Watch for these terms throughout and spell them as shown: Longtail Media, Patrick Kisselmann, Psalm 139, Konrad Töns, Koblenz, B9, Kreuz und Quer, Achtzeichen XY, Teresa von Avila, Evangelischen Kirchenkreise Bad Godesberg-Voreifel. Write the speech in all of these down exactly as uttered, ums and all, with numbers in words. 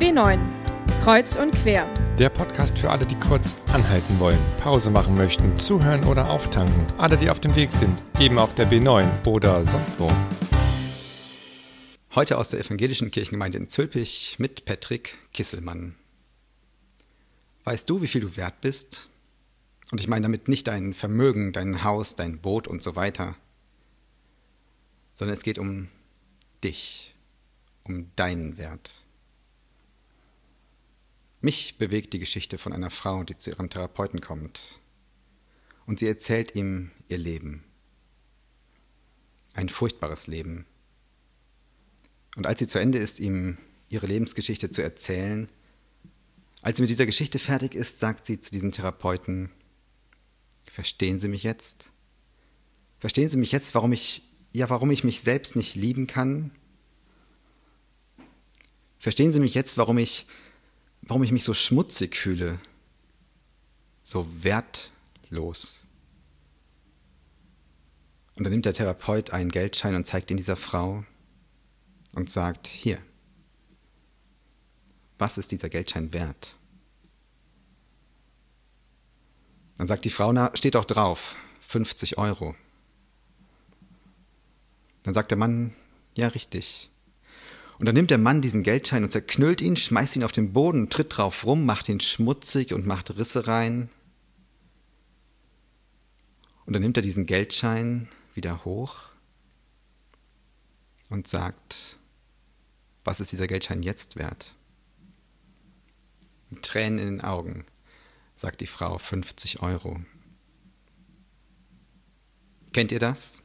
B neun, Kreuz und Quer. Der Podcast für alle, die kurz anhalten wollen, Pause machen möchten, zuhören oder auftanken. Alle, die auf dem Weg sind, eben auf der B neun oder sonst wo. Heute aus der Evangelischen Kirchengemeinde in Zülpich mit Patrick Kisselmann. Weißt du, wie viel du wert bist? Und ich meine damit nicht dein Vermögen, dein Haus, dein Boot und so weiter, sondern es geht um dich, um deinen Wert. Mich bewegt die Geschichte von einer Frau, die zu ihrem Therapeuten kommt. Und sie erzählt ihm ihr Leben. Ein furchtbares Leben. Und als sie zu Ende ist, ihm ihre Lebensgeschichte zu erzählen, als sie mit dieser Geschichte fertig ist, sagt sie zu diesem Therapeuten: Verstehen Sie mich jetzt? Verstehen Sie mich jetzt, warum ich, ja, warum ich mich selbst nicht lieben kann? Verstehen Sie mich jetzt, warum ich, warum ich mich so schmutzig fühle, so wertlos? Und dann nimmt der Therapeut einen Geldschein und zeigt ihn dieser Frau und sagt: Hier. Was ist dieser Geldschein wert? Dann sagt die Frau: Na, steht doch drauf, fünfzig Euro. Dann sagt der Mann: Ja, richtig. Und dann nimmt der Mann diesen Geldschein und zerknüllt ihn, schmeißt ihn auf den Boden, tritt drauf rum, macht ihn schmutzig und macht Risse rein. Und dann nimmt er diesen Geldschein wieder hoch und sagt: Was ist dieser Geldschein jetzt wert? Mit Tränen in den Augen sagt die Frau: fünfzig Euro. Kennt ihr das?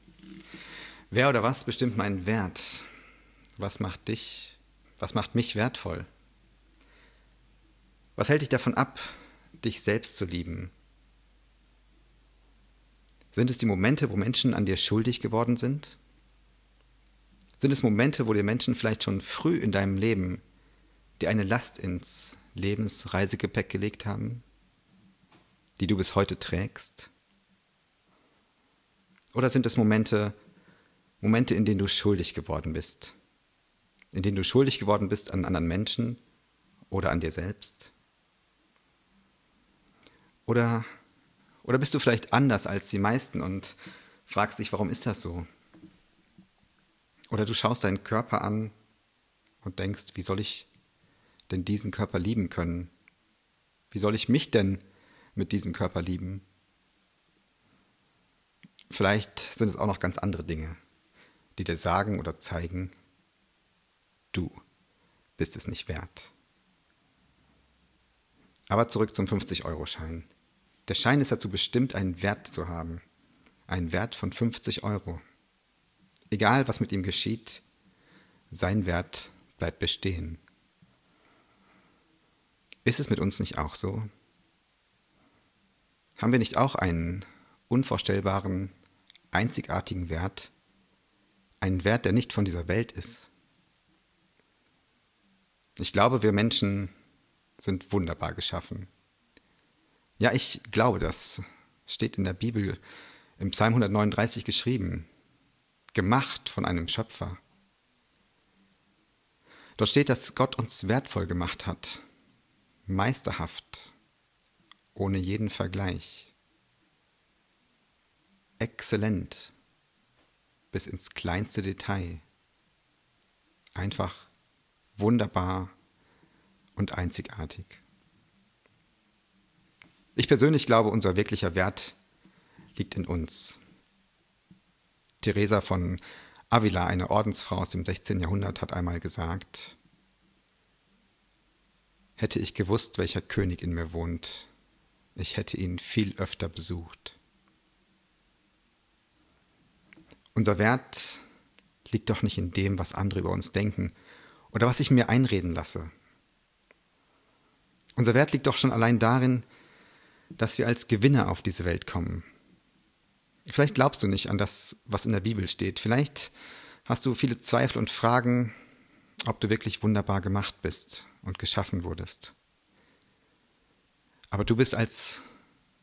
Wer oder was bestimmt meinen Wert? Was macht dich, was macht mich wertvoll? Was hält dich davon ab, dich selbst zu lieben? Sind es die Momente, wo Menschen an dir schuldig geworden sind? Sind es Momente, wo dir Menschen vielleicht schon früh in deinem Leben dir eine Last ins Lebensreisegepäck gelegt haben, die du bis heute trägst? Oder sind es Momente, Momente, in denen du schuldig geworden bist? In denen du schuldig geworden bist an anderen Menschen oder an dir selbst? Oder, oder bist du vielleicht anders als die meisten und fragst dich, warum ist das so? Oder du schaust deinen Körper an und denkst: Wie soll ich denn diesen Körper lieben können? Wie soll ich mich denn mit diesem Körper lieben? Vielleicht sind es auch noch ganz andere Dinge, die dir sagen oder zeigen: Du bist es nicht wert. Aber zurück zum fünfzig-Euro-Schein. Der Schein ist dazu bestimmt, einen Wert zu haben. Einen Wert von fünfzig Euro. Egal, was mit ihm geschieht, sein Wert bleibt bestehen. Ist es mit uns nicht auch so? Haben wir nicht auch einen unvorstellbaren, einzigartigen Wert? Einen Wert, der nicht von dieser Welt ist? Ich glaube, wir Menschen sind wunderbar geschaffen. Ja, ich glaube, das steht in der Bibel im Psalm hundertneununddreißig geschrieben. Gemacht von einem Schöpfer. Dort steht, dass Gott uns wertvoll gemacht hat. Meisterhaft, ohne jeden Vergleich, exzellent, bis ins kleinste Detail, einfach wunderbar und einzigartig. Ich persönlich glaube, unser wirklicher Wert liegt in uns. Teresa von Avila, eine Ordensfrau aus dem sechzehnten Jahrhundert, hat einmal gesagt: Hätte ich gewusst, welcher König in mir wohnt, ich hätte ihn viel öfter besucht. Unser Wert liegt doch nicht in dem, was andere über uns denken oder was ich mir einreden lasse. Unser Wert liegt doch schon allein darin, dass wir als Gewinner auf diese Welt kommen. Vielleicht glaubst du nicht an das, was in der Bibel steht. Vielleicht hast du viele Zweifel und Fragen, ob du wirklich wunderbar gemacht bist und geschaffen wurdest. Aber du bist als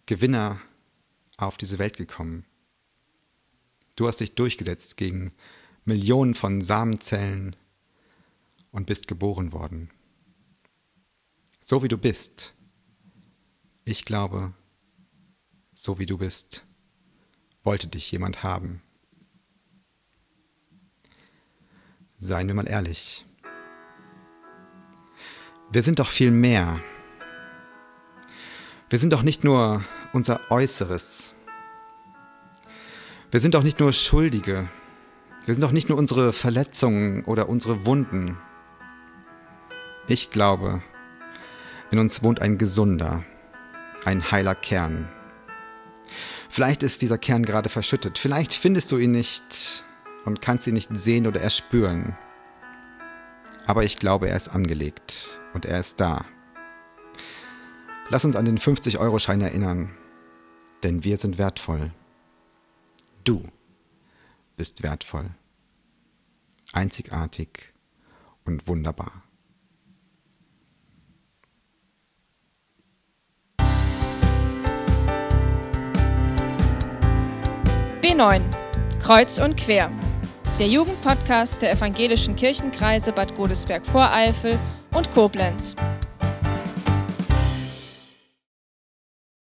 Gewinner auf diese Welt gekommen. Du hast dich durchgesetzt gegen Millionen von Samenzellen und bist geboren worden. so wie du bist. Ich glaube, so wie du bist, wollte dich jemand haben. Seien wir mal ehrlich. Wir sind doch viel mehr. Wir sind doch nicht nur unser Äußeres. Wir sind doch nicht nur Schuldige. Wir sind doch nicht nur unsere Verletzungen oder unsere Wunden. Ich glaube, in uns wohnt ein gesunder, ein heiler Kern. Vielleicht ist dieser Kern gerade verschüttet. Vielleicht findest du ihn nicht und kannst ihn nicht sehen oder erspüren. Aber ich glaube, er ist angelegt und er ist da. Lass uns an den fünfzig-Euro-Schein erinnern, denn wir sind wertvoll. Du bist wertvoll, einzigartig und wunderbar. B neun, Kreuz und Quer, der Jugendpodcast der Evangelischen Kirchenkreise Bad Godesberg-Voreifel und Koblenz.